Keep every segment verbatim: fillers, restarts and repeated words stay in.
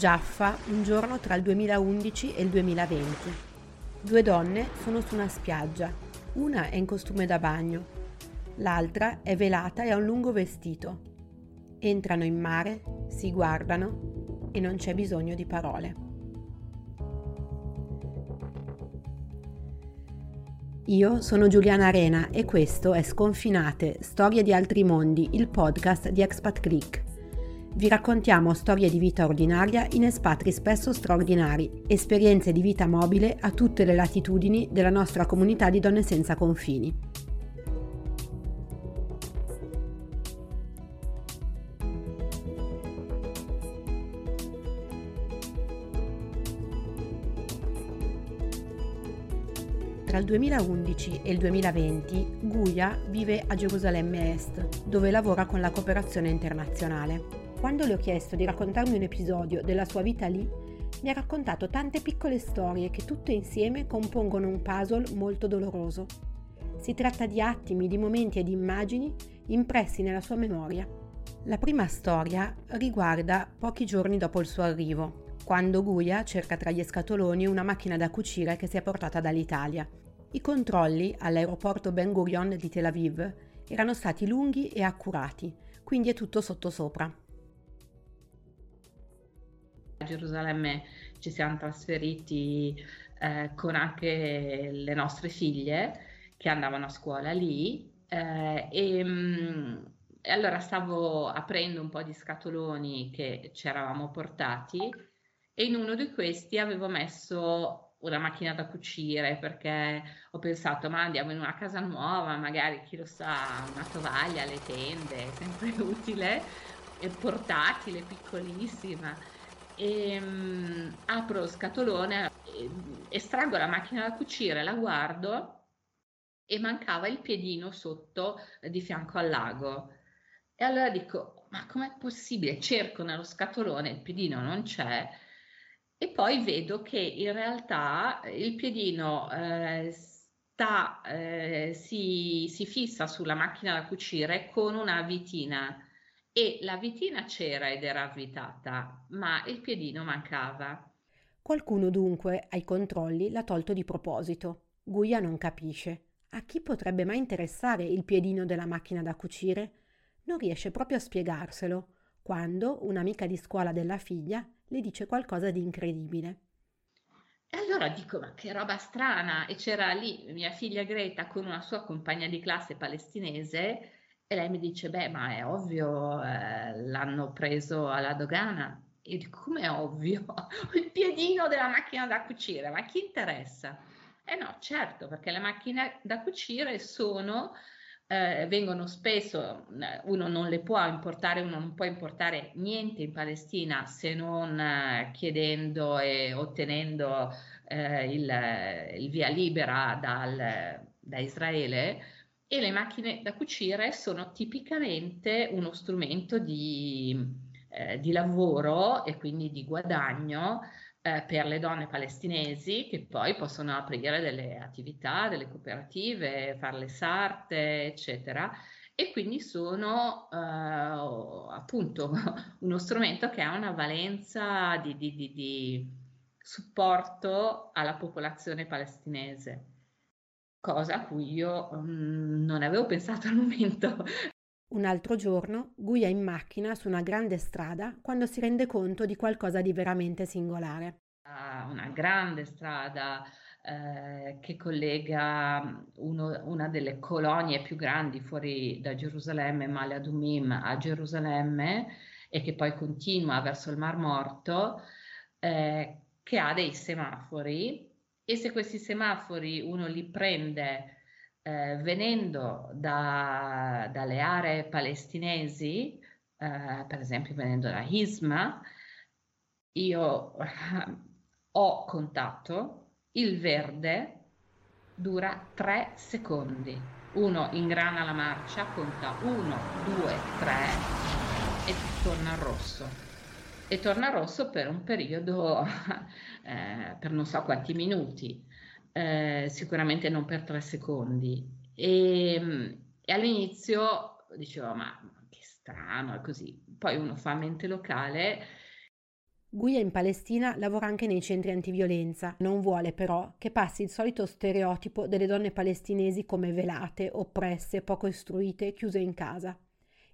Jaffa, un giorno tra il duemilaundici e il duemilaventi. Due donne sono su una spiaggia. Una è in costume da bagno, l'altra è velata e ha un lungo vestito. Entrano in mare, si guardano e non c'è bisogno di parole. Io sono Giuliana Arena e questo è Sconfinate, storie di altri mondi, il podcast di ExpatClick. Vi raccontiamo storie di vita ordinaria in espatri spesso straordinari, esperienze di vita mobile a tutte le latitudini della nostra comunità di donne senza confini. Tra il duemilaundici e il duemilaventi Guia vive a Gerusalemme Est, dove lavora con la cooperazione internazionale. Quando le ho chiesto di raccontarmi un episodio della sua vita lì, mi ha raccontato tante piccole storie che tutte insieme compongono un puzzle molto doloroso. Si tratta di attimi, di momenti e di immagini impressi nella sua memoria. La prima storia riguarda pochi giorni dopo il suo arrivo, quando Guia cerca tra gli scatoloni una macchina da cucire che si è portata dall'Italia. I controlli all'aeroporto Ben Gurion di Tel Aviv erano stati lunghi e accurati, quindi è tutto sottosopra. A Gerusalemme ci siamo trasferiti eh, con anche le nostre figlie che andavano a scuola lì eh, e, mh, e allora stavo aprendo un po' di scatoloni che ci eravamo portati e in uno di questi avevo messo una macchina da cucire perché ho pensato ma andiamo in una casa nuova, magari chi lo sa, una tovaglia, le tende, sempre utile e portatile, piccolissima. E, um, apro lo scatolone, estraggo la macchina da cucire, la guardo e mancava il piedino sotto di fianco al lago. E allora dico, ma com'è possibile? Cerco nello scatolone, il piedino non c'è e poi vedo che in realtà il piedino eh, sta, eh, si, si fissa sulla macchina da cucire con una vitina. E la vitina c'era ed era avvitata, ma il piedino mancava. Qualcuno dunque ai controlli l'ha tolto di proposito. Guia non capisce. A chi potrebbe mai interessare il piedino della macchina da cucire? Non riesce proprio a spiegarselo, quando un'amica di scuola della figlia le dice qualcosa di incredibile. E allora dico, ma che roba strana! E c'era lì mia figlia Greta con una sua compagna di classe palestinese. E lei mi dice, beh, ma è ovvio, eh, l'hanno preso alla dogana. E dico, come è ovvio? Il piedino della macchina da cucire, ma chi interessa? Eh no, certo, perché le macchine da cucire sono, eh, vengono spesso, uno non le può importare, uno non può importare niente in Palestina se non eh, chiedendo e ottenendo eh, il, il via libera dal, da Israele. E le macchine da cucire sono tipicamente uno strumento di, eh, di lavoro e quindi di guadagno eh, per le donne palestinesi che poi possono aprire delle attività, delle cooperative, fare le sarte, eccetera. E quindi sono eh, appunto uno strumento che ha una valenza di, di, di, di supporto alla popolazione palestinese. Cosa a cui io um, non avevo pensato al momento. Un altro giorno Guia in macchina su una grande strada quando si rende conto di qualcosa di veramente singolare. Una grande strada eh, che collega uno, una delle colonie più grandi fuori da Gerusalemme, Male Adumim, a Gerusalemme e che poi continua verso il Mar Morto, eh, che ha dei semafori. E se questi semafori uno li prende eh, venendo da, dalle aree palestinesi, eh, per esempio venendo da Hizma, io ho contato, il verde dura tre secondi. Uno ingrana la marcia, conta uno, due, tre e torna al rosso. E torna rosso per un periodo, eh, per non so quanti minuti, eh, sicuramente non per tre secondi. E, e all'inizio dicevo, ma che strano, è così. Poi uno fa mente locale. Guia in Palestina lavora anche nei centri antiviolenza, non vuole però che passi il solito stereotipo delle donne palestinesi come velate, oppresse, poco istruite, chiuse in casa.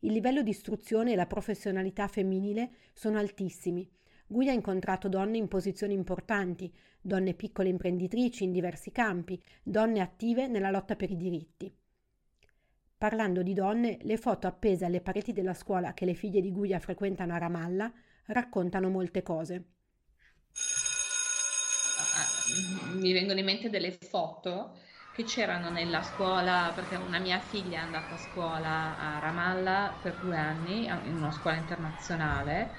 Il livello di istruzione e la professionalità femminile sono altissimi. Guia ha incontrato donne in posizioni importanti, donne piccole imprenditrici in diversi campi, donne attive nella lotta per i diritti. Parlando di donne, le foto appese alle pareti della scuola che le figlie di Guia frequentano a Ramallah raccontano molte cose. Mi vengono in mente delle foto che c'erano nella scuola, perché una mia figlia è andata a scuola a Ramallah per due anni, in una scuola internazionale,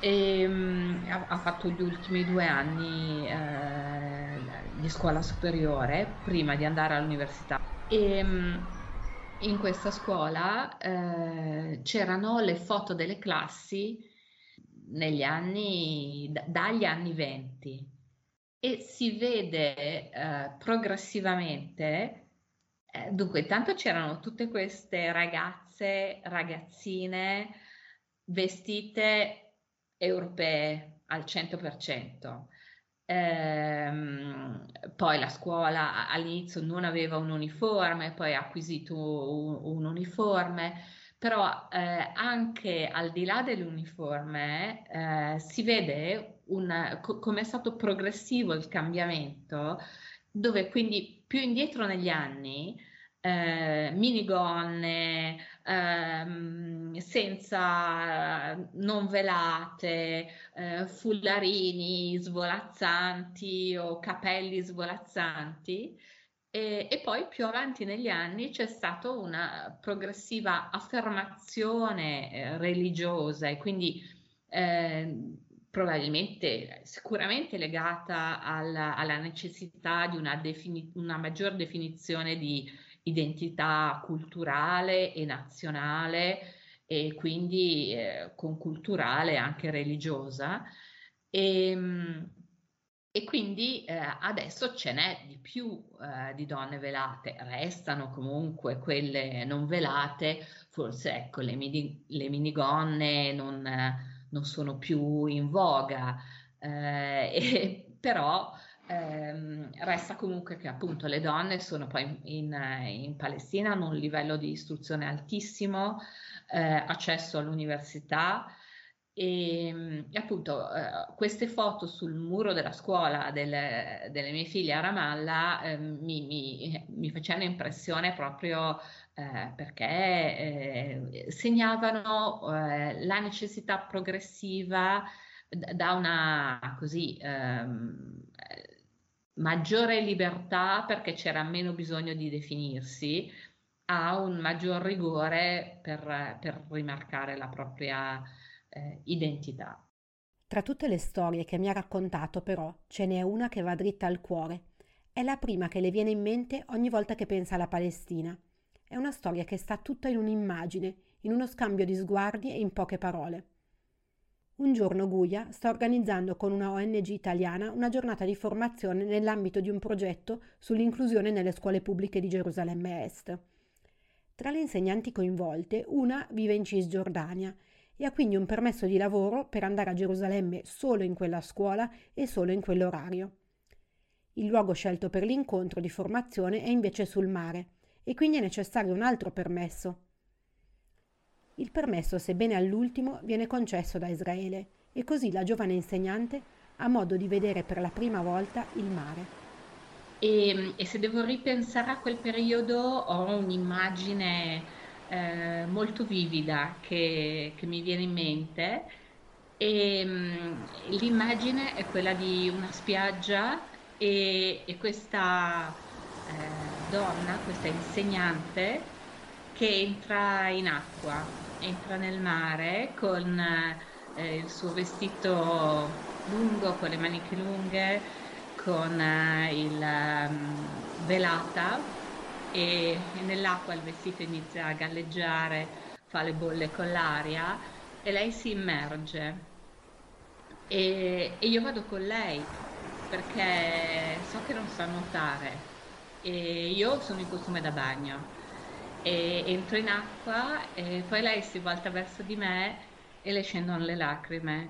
e um, ha, ha fatto gli ultimi due anni eh, di scuola superiore prima di andare all'università. E um, in questa scuola eh, c'erano le foto delle classi negli anni, d- dagli anni venti, e si vede eh, progressivamente, eh, dunque intanto c'erano tutte queste ragazze, ragazzine vestite europee al cento per cento, ehm, poi la scuola all'inizio non aveva un uniforme, poi ha acquisito un, un uniforme, però eh, anche al di là dell'uniforme eh, si vede un, co- come è stato progressivo il cambiamento, dove quindi più indietro negli anni Eh, minigonne, ehm, senza, non velate, eh, fularini svolazzanti o capelli svolazzanti, e, e poi più avanti negli anni c'è stata una progressiva affermazione eh, religiosa, e quindi eh, probabilmente, sicuramente legata alla, alla necessità di una, defini- una maggior definizione di identità culturale e nazionale, e quindi eh, con culturale anche religiosa, e, e quindi eh, adesso ce n'è di più eh, di donne velate. Restano comunque quelle non velate, forse ecco le, mini, le minigonne non, non sono più in voga, eh, e, però Eh, resta comunque che appunto le donne sono poi in, in Palestina hanno un livello di istruzione altissimo, eh, accesso all'università, e, e appunto eh, queste foto sul muro della scuola del, delle mie figlie a Ramallah eh, mi, mi, mi facevano impressione proprio eh, perché eh, segnavano eh, la necessità progressiva d- da una così ehm, maggiore libertà, perché c'era meno bisogno di definirsi, ha un maggior rigore per, per rimarcare la propria eh, identità. Tra tutte le storie che mi ha raccontato però ce n'è una che va dritta al cuore. È la prima che le viene in mente ogni volta che pensa alla Palestina. È una storia che sta tutta in un'immagine, in uno scambio di sguardi e in poche parole. Un giorno Guia sta organizzando con una O N G italiana una giornata di formazione nell'ambito di un progetto sull'inclusione nelle scuole pubbliche di Gerusalemme Est. Tra le insegnanti coinvolte, una vive in Cisgiordania e ha quindi un permesso di lavoro per andare a Gerusalemme solo in quella scuola e solo in quell'orario. Il luogo scelto per l'incontro di formazione è invece sul mare, e quindi è necessario un altro permesso. Il permesso, sebbene all'ultimo, viene concesso da Israele, e così la giovane insegnante ha modo di vedere per la prima volta il mare. E, e se devo ripensare a quel periodo, ho un'immagine eh, molto vivida che, che mi viene in mente, e mh, l'immagine è quella di una spiaggia, e, e questa eh, donna, questa insegnante, che entra in acqua, entra nel mare con eh, il suo vestito lungo, con le maniche lunghe, con eh, il um, velata, e, e nell'acqua il vestito inizia a galleggiare, fa le bolle con l'aria e lei si immerge, e, e io vado con lei perché so che non sa nuotare, e io sono in costume da bagno. E entro in acqua e poi lei si volta verso di me e le scendono le lacrime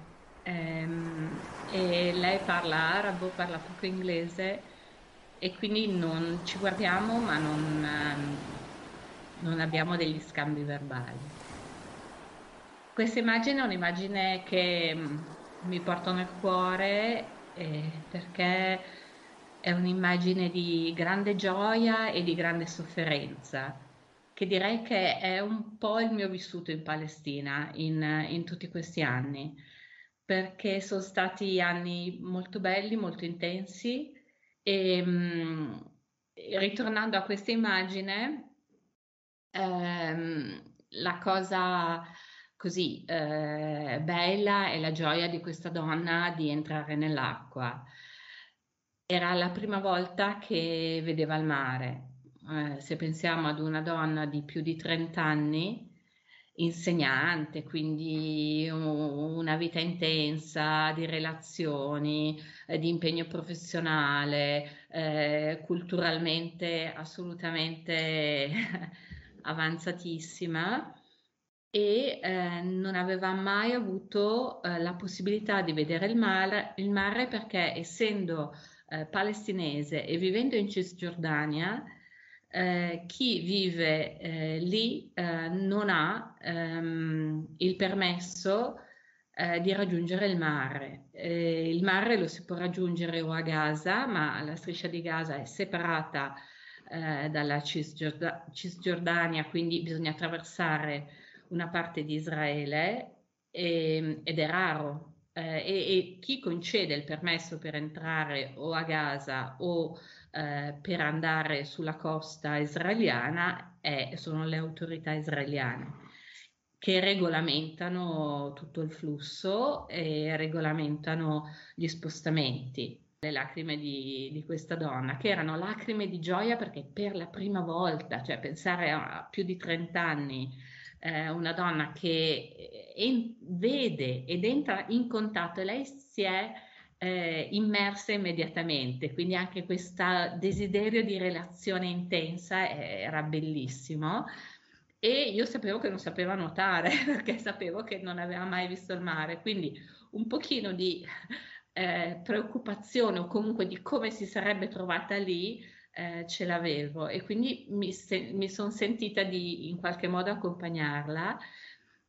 ehm, e lei parla arabo, parla poco inglese e quindi non ci guardiamo, ma non, non abbiamo degli scambi verbali. Questa immagine è un'immagine che mi porto nel cuore eh, perché è un'immagine di grande gioia e di grande sofferenza, che direi che è un po' il mio vissuto in Palestina in, in tutti questi anni, perché sono stati anni molto belli, molto intensi e mh, ritornando a questa immagine, ehm, la cosa... Così eh, bella è la gioia di questa donna di entrare nell'acqua. Era la prima volta che vedeva il mare. Eh, se pensiamo ad una donna di più di trenta anni, insegnante, quindi un, una vita intensa di relazioni, eh, di impegno professionale, eh, culturalmente assolutamente avanzatissima, e eh, non aveva mai avuto eh, la possibilità di vedere il mare, il mare perché essendo eh, palestinese e vivendo in Cisgiordania, eh, chi vive eh, lì eh, non ha ehm, il permesso eh, di raggiungere il mare. Eh, il mare lo si può raggiungere o a Gaza, ma la striscia di Gaza è separata eh, dalla Cisgiorda- Cisgiordania, quindi bisogna attraversare una parte di Israele e, ed è raro eh, e, e chi concede il permesso per entrare o a Gaza o eh, per andare sulla costa israeliana è, sono le autorità israeliane che regolamentano tutto il flusso e regolamentano gli spostamenti. Le lacrime di, di questa donna, che erano lacrime di gioia perché per la prima volta, cioè pensare a più di trenta anni, eh, una donna che in, vede ed entra in contatto, e lei si è eh, immersa immediatamente, quindi anche questo desiderio di relazione intensa eh, era bellissimo. E io sapevo che non sapeva nuotare perché sapevo che non aveva mai visto il mare, quindi un pochino di... Eh, preoccupazione o comunque di come si sarebbe trovata lì eh, ce l'avevo e quindi mi, se- mi sono sentita di in qualche modo accompagnarla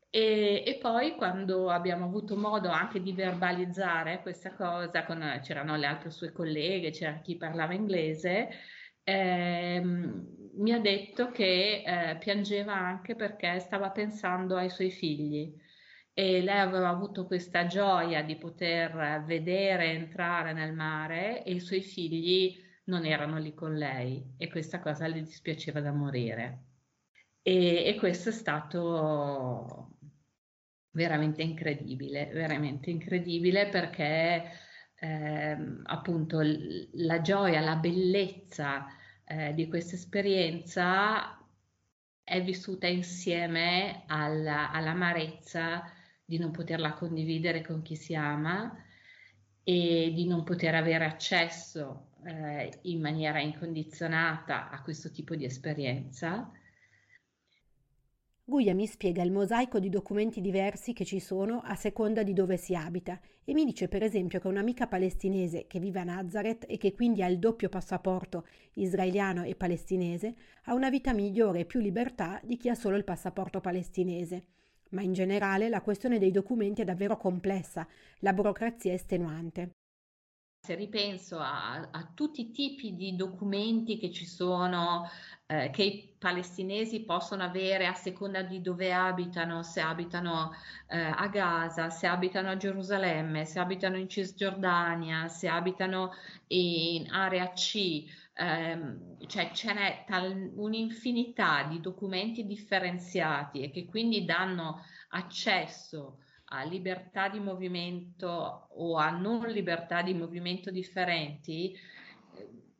e-, e poi quando abbiamo avuto modo anche di verbalizzare questa cosa, con, c'erano le altre sue colleghe, c'era chi parlava inglese, ehm, mi ha detto che eh, piangeva anche perché stava pensando ai suoi figli. E lei aveva avuto questa gioia di poter vedere entrare nel mare e i suoi figli non erano lì con lei e questa cosa le dispiaceva da morire. E, e questo è stato veramente incredibile, veramente incredibile perché ehm, appunto l- la gioia, la bellezza eh, di questa esperienza è vissuta insieme alla, all'amarezza di non poterla condividere con chi si ama e di non poter avere accesso eh, in maniera incondizionata a questo tipo di esperienza. Guia mi spiega il mosaico di documenti diversi che ci sono a seconda di dove si abita e mi dice per esempio che un'amica palestinese che vive a Nazareth e che quindi ha il doppio passaporto israeliano e palestinese ha una vita migliore e più libertà di chi ha solo il passaporto palestinese. Ma in generale la questione dei documenti è davvero complessa, la burocrazia è estenuante. Se ripenso a, a tutti i tipi di documenti che ci sono, eh, che i palestinesi possono avere a seconda di dove abitano, se abitano eh, a Gaza, se abitano a Gerusalemme, se abitano in Cisgiordania, se abitano in area C, ehm, cioè ce n'è tal- un'infinità di documenti differenziati e che quindi danno accesso a libertà di movimento o a non libertà di movimento differenti,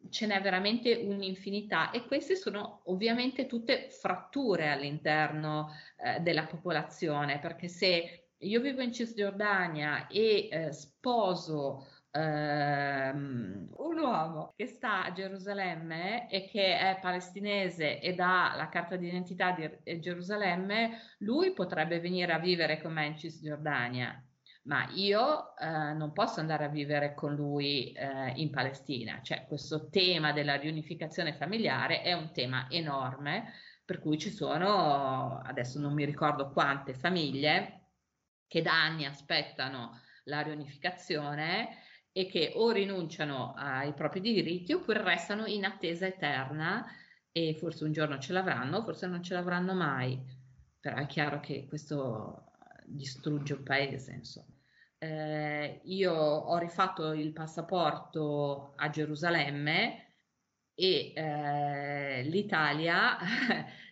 ce n'è veramente un'infinità e queste sono ovviamente tutte fratture all'interno eh, della popolazione, perché se io vivo in Cisgiordania e eh, sposo Um, un uomo che sta a Gerusalemme e che è palestinese ed ha la carta d'identità di Gerusalemme, lui potrebbe venire a vivere con me in Cisgiordania, ma io eh, non posso andare a vivere con lui eh, in Palestina. Cioè, questo tema della riunificazione familiare è un tema enorme, per cui ci sono, adesso non mi ricordo quante famiglie, che da anni aspettano la riunificazione e che o rinunciano ai propri diritti oppure restano in attesa eterna, e forse un giorno ce l'avranno, forse non ce l'avranno mai, però è chiaro che questo distrugge un paese, insomma. Eh, io ho rifatto il passaporto a Gerusalemme e eh, l'Italia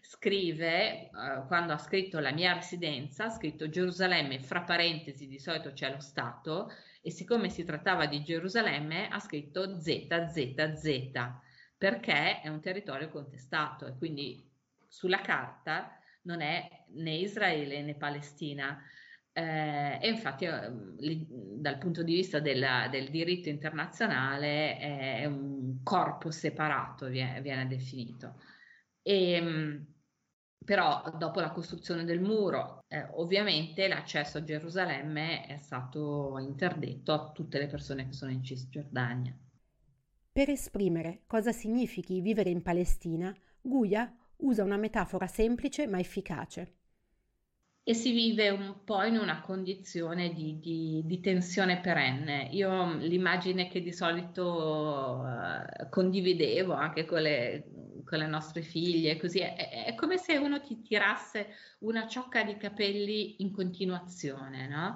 scrive, eh, quando ha scritto la mia residenza, ha scritto Gerusalemme, fra parentesi di solito c'è lo Stato, e siccome si trattava di Gerusalemme ha scritto zeta zeta zeta, perché è un territorio contestato e quindi sulla carta non è né Israele né Palestina. Eh, e infatti eh, li, dal punto di vista della, del diritto internazionale è un corpo separato, viene, viene definito. E, però dopo la costruzione del muro eh, ovviamente l'accesso a Gerusalemme è stato interdetto a tutte le persone che sono in Cisgiordania. Per esprimere cosa significhi vivere in Palestina, Guia usa una metafora semplice ma efficace. E si vive un po' in una condizione di, di, di tensione perenne. Io l'immagine che di solito uh, condividevo anche con le, con le nostre figlie, così è, è come se uno ti tirasse una ciocca di capelli in continuazione, no?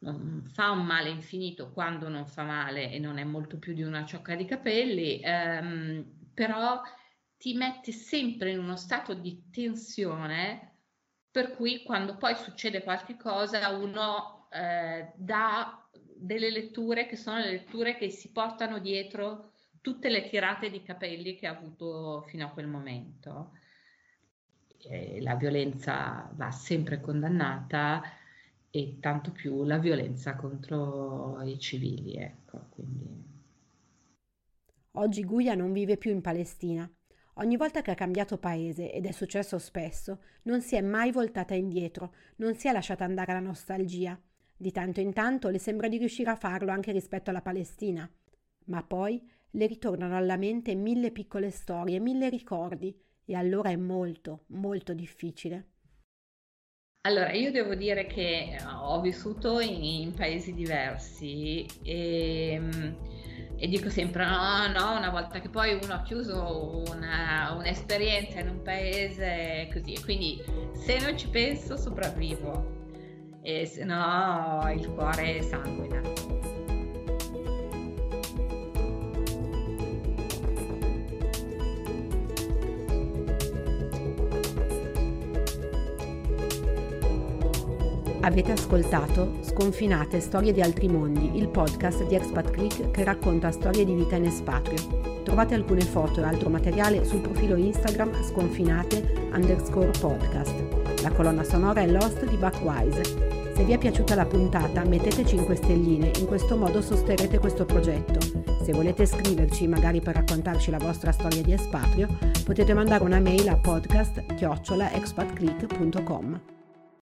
Non fa un male infinito quando non fa male e non è molto più di una ciocca di capelli, ehm, però ti metti sempre in uno stato di tensione, per cui quando poi succede qualche cosa uno eh, dà delle letture che sono le letture che si portano dietro tutte le tirate di capelli che ha avuto fino a quel momento. E la violenza va sempre condannata, e tanto più la violenza contro i civili. Ecco, quindi. Oggi Guia non vive più in Palestina. Ogni volta che ha cambiato paese, ed è successo spesso, non si è mai voltata indietro, non si è lasciata andare alla nostalgia. Di tanto in tanto le sembra di riuscire a farlo anche rispetto alla Palestina. Ma poi le ritornano alla mente mille piccole storie, mille ricordi, e allora è molto, molto difficile. Allora, io devo dire che ho vissuto in, in paesi diversi e, e dico sempre no, no, una volta che poi uno ha chiuso una, un'esperienza in un paese così, e quindi se non ci penso sopravvivo e se no il cuore sanguina. Avete ascoltato Sconfinate, storie di altri mondi, il podcast di ExpatClick che racconta storie di vita in espatrio. Trovate alcune foto e altro materiale sul profilo Instagram sconfinate underscore podcast. La colonna sonora è Lost di Buckwise. Se vi è piaciuta la puntata mettete cinque stelline, in questo modo sosterrete questo progetto. Se volete scriverci, magari per raccontarci la vostra storia di espatrio, potete mandare una mail a podcast chiocciola expatclick punto com.